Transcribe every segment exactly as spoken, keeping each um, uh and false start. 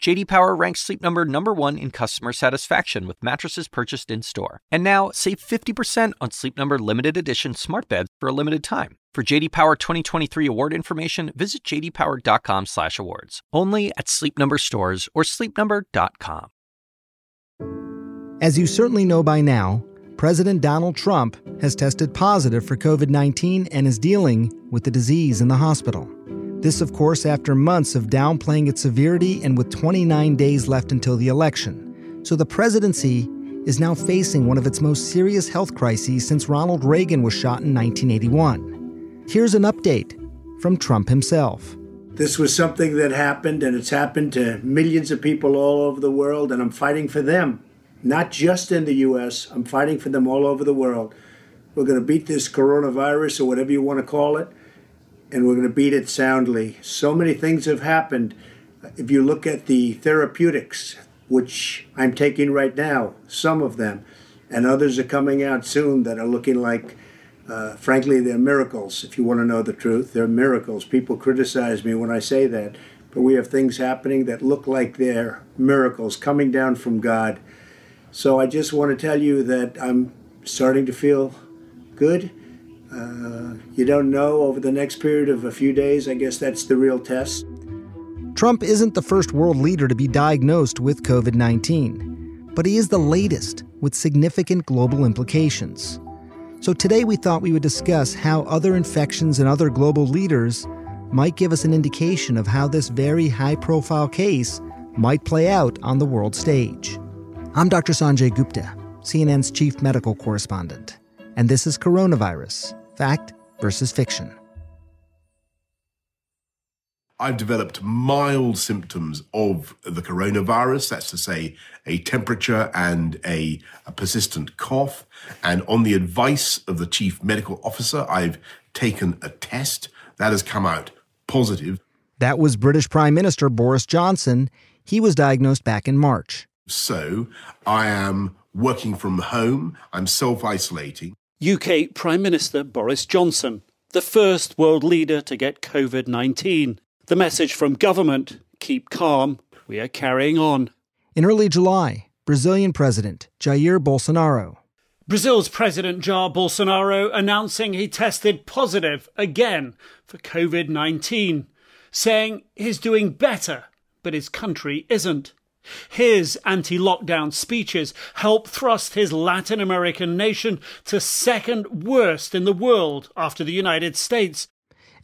J D. Power ranks Sleep Number number one in customer satisfaction with mattresses purchased in-store. And now, save fifty percent on Sleep Number limited edition smart beds for a limited time. For J D. Power twenty twenty-three award information, visit j d power dot com slash awards. Only at Sleep Number stores or sleep number dot com. As you certainly know by now, President Donald Trump has tested positive for covid nineteen and is dealing with the disease in the hospital. This, of course, after months of downplaying its severity and with twenty-nine days left until the election. So the presidency is now facing one of its most serious health crises since Ronald Reagan was shot in nineteen eighty-one. Here's an update from Trump himself. This was something that happened, and it's happened to millions of people all over the world, and I'm fighting for them. Not just in the U S, I'm fighting for them all over the world. We're going to beat this coronavirus, or whatever you want to call it, and we're going to beat it soundly. So many things have happened. If you look at the therapeutics, which I'm taking right now, some of them, and others are coming out soon that are looking like Uh, frankly, they're miracles, if you want to know the truth. They're miracles. People criticize me when I say that. But we have things happening that look like they're miracles coming down from God. So I just want to tell you that I'm starting to feel good. Uh, you don't know, over the next period of a few days, I guess that's the real test. Trump isn't the first world leader to be diagnosed with covid nineteen, but he is the latest with significant global implications. So today we thought we would discuss how other infections and other global leaders might give us an indication of how this very high-profile case might play out on the world stage. I'm Doctor Sanjay Gupta, C N N's chief medical correspondent, and this is Coronavirus, Fact versus Fiction. I've developed mild symptoms of the coronavirus, that's to say a temperature and a, a persistent cough. And on the advice of the chief medical officer, I've taken a test. That has come out positive. That was British Prime Minister Boris Johnson. He was diagnosed back in March. So I am working from home. I'm self-isolating. U K Prime Minister Boris Johnson, the first world leader to get covid nineteen. The message from government, keep calm, we are carrying on. In early July, Brazilian President Jair Bolsonaro. Brazil's President Jair Bolsonaro announcing he tested positive again for covid nineteen, saying he's doing better, but his country isn't. His anti-lockdown speeches helped thrust his Latin American nation to second worst in the world after the United States.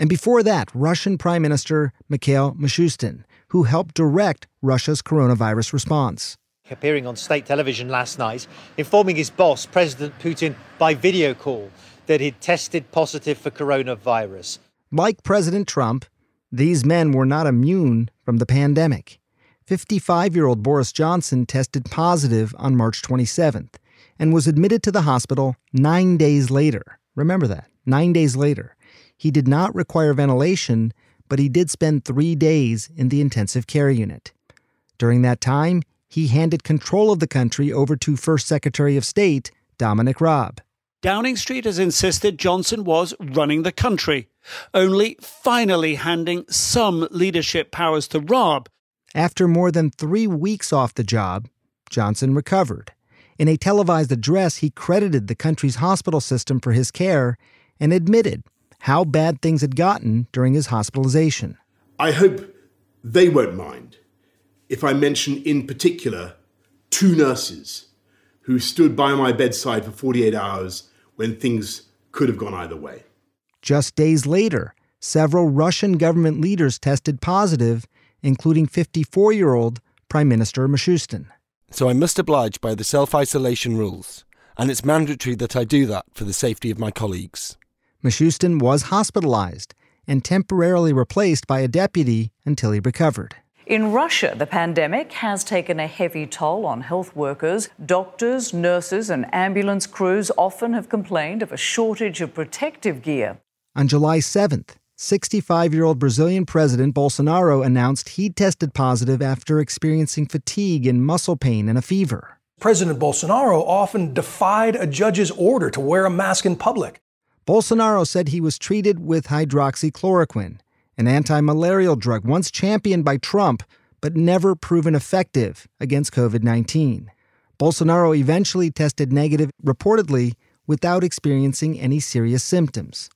And before that, Russian Prime Minister Mikhail Mishustin, who helped direct Russia's coronavirus response. Appearing on state television last night, informing his boss, President Putin, by video call that he'd tested positive for coronavirus. Like President Trump, these men were not immune from the pandemic. fifty-five-year-old Boris Johnson tested positive on March twenty-seventh and was admitted to the hospital nine days later. Remember that, nine days later. He did not require ventilation, but he did spend three days in the intensive care unit. During that time, he handed control of the country over to First Secretary of State Dominic Raab. Downing Street has insisted Johnson was running the country, only finally handing some leadership powers to Raab. After more than three weeks off the job, Johnson recovered. In a televised address, he credited the country's hospital system for his care and admitted how bad things had gotten during his hospitalization. I hope they won't mind if I mention in particular two nurses who stood by my bedside for forty-eight hours when things could have gone either way. Just days later, several Russian government leaders tested positive, including fifty-four-year-old Prime Minister Mishustin. So I'm must oblige by the self-isolation rules, and it's mandatory that I do that for the safety of my colleagues. Mishustin was hospitalized and temporarily replaced by a deputy until he recovered. In Russia, the pandemic has taken a heavy toll on health workers. Doctors, nurses and ambulance crews often have complained of a shortage of protective gear. On July seventh, sixty-five-year-old Brazilian President Bolsonaro announced he'd tested positive after experiencing fatigue and muscle pain and a fever. President Bolsonaro often defied a judge's order to wear a mask in public. Bolsonaro said he was treated with hydroxychloroquine, an anti-malarial drug once championed by Trump, but never proven effective against COVID nineteen. Bolsonaro eventually tested negative, reportedly, without experiencing any serious symptoms.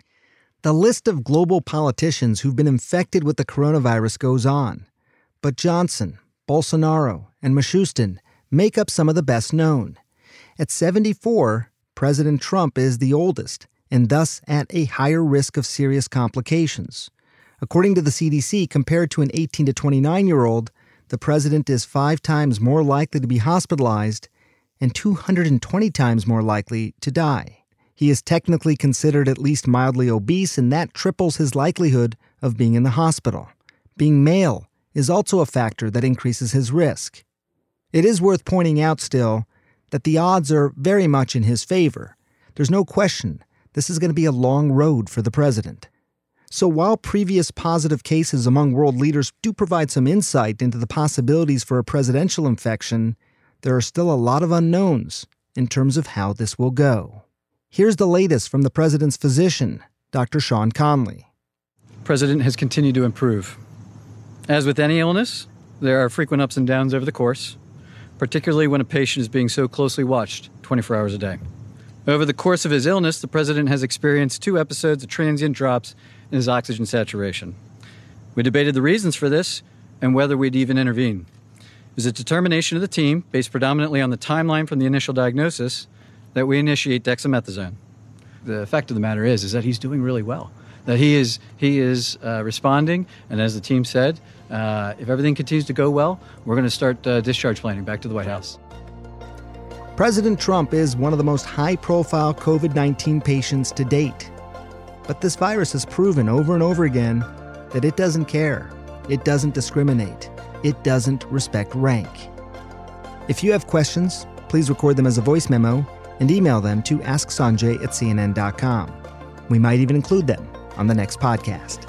The list of global politicians who've been infected with the coronavirus goes on. But Johnson, Bolsonaro, and Mishustin make up some of the best known. At seventy-four, President Trump is the oldest, and thus at a higher risk of serious complications. According to the C D C, compared to an eighteen to twenty-nine-year-old, the president is five times more likely to be hospitalized and two hundred twenty times more likely to die. He is technically considered at least mildly obese, and that triples his likelihood of being in the hospital. Being male is also a factor that increases his risk. It is worth pointing out still that the odds are very much in his favor. There's no question this is going to be a long road for the president. So while previous positive cases among world leaders do provide some insight into the possibilities for a presidential infection, there are still a lot of unknowns in terms of how this will go. Here's the latest from the president's physician, Doctor Sean Conley. The president has continued to improve. As with any illness, there are frequent ups and downs over the course, particularly when a patient is being so closely watched twenty-four hours a day. Over the course of his illness, the president has experienced two episodes of transient drops in his oxygen saturation. We debated the reasons for this and whether we'd even intervene. It was a determination of the team, based predominantly on the timeline from the initial diagnosis, that we initiate dexamethasone. The fact of the matter is, is that he's doing really well, that he is, he is uh, responding. And as the team said, uh, if everything continues to go well, we're going to start uh, discharge planning back to the White House. President Trump is one of the most high-profile COVID nineteen patients to date. But this virus has proven over and over again that it doesn't care. It doesn't discriminate. It doesn't respect rank. If you have questions, please record them as a voice memo and email them to ask sanjay at c n n dot com. We might even include them on the next podcast.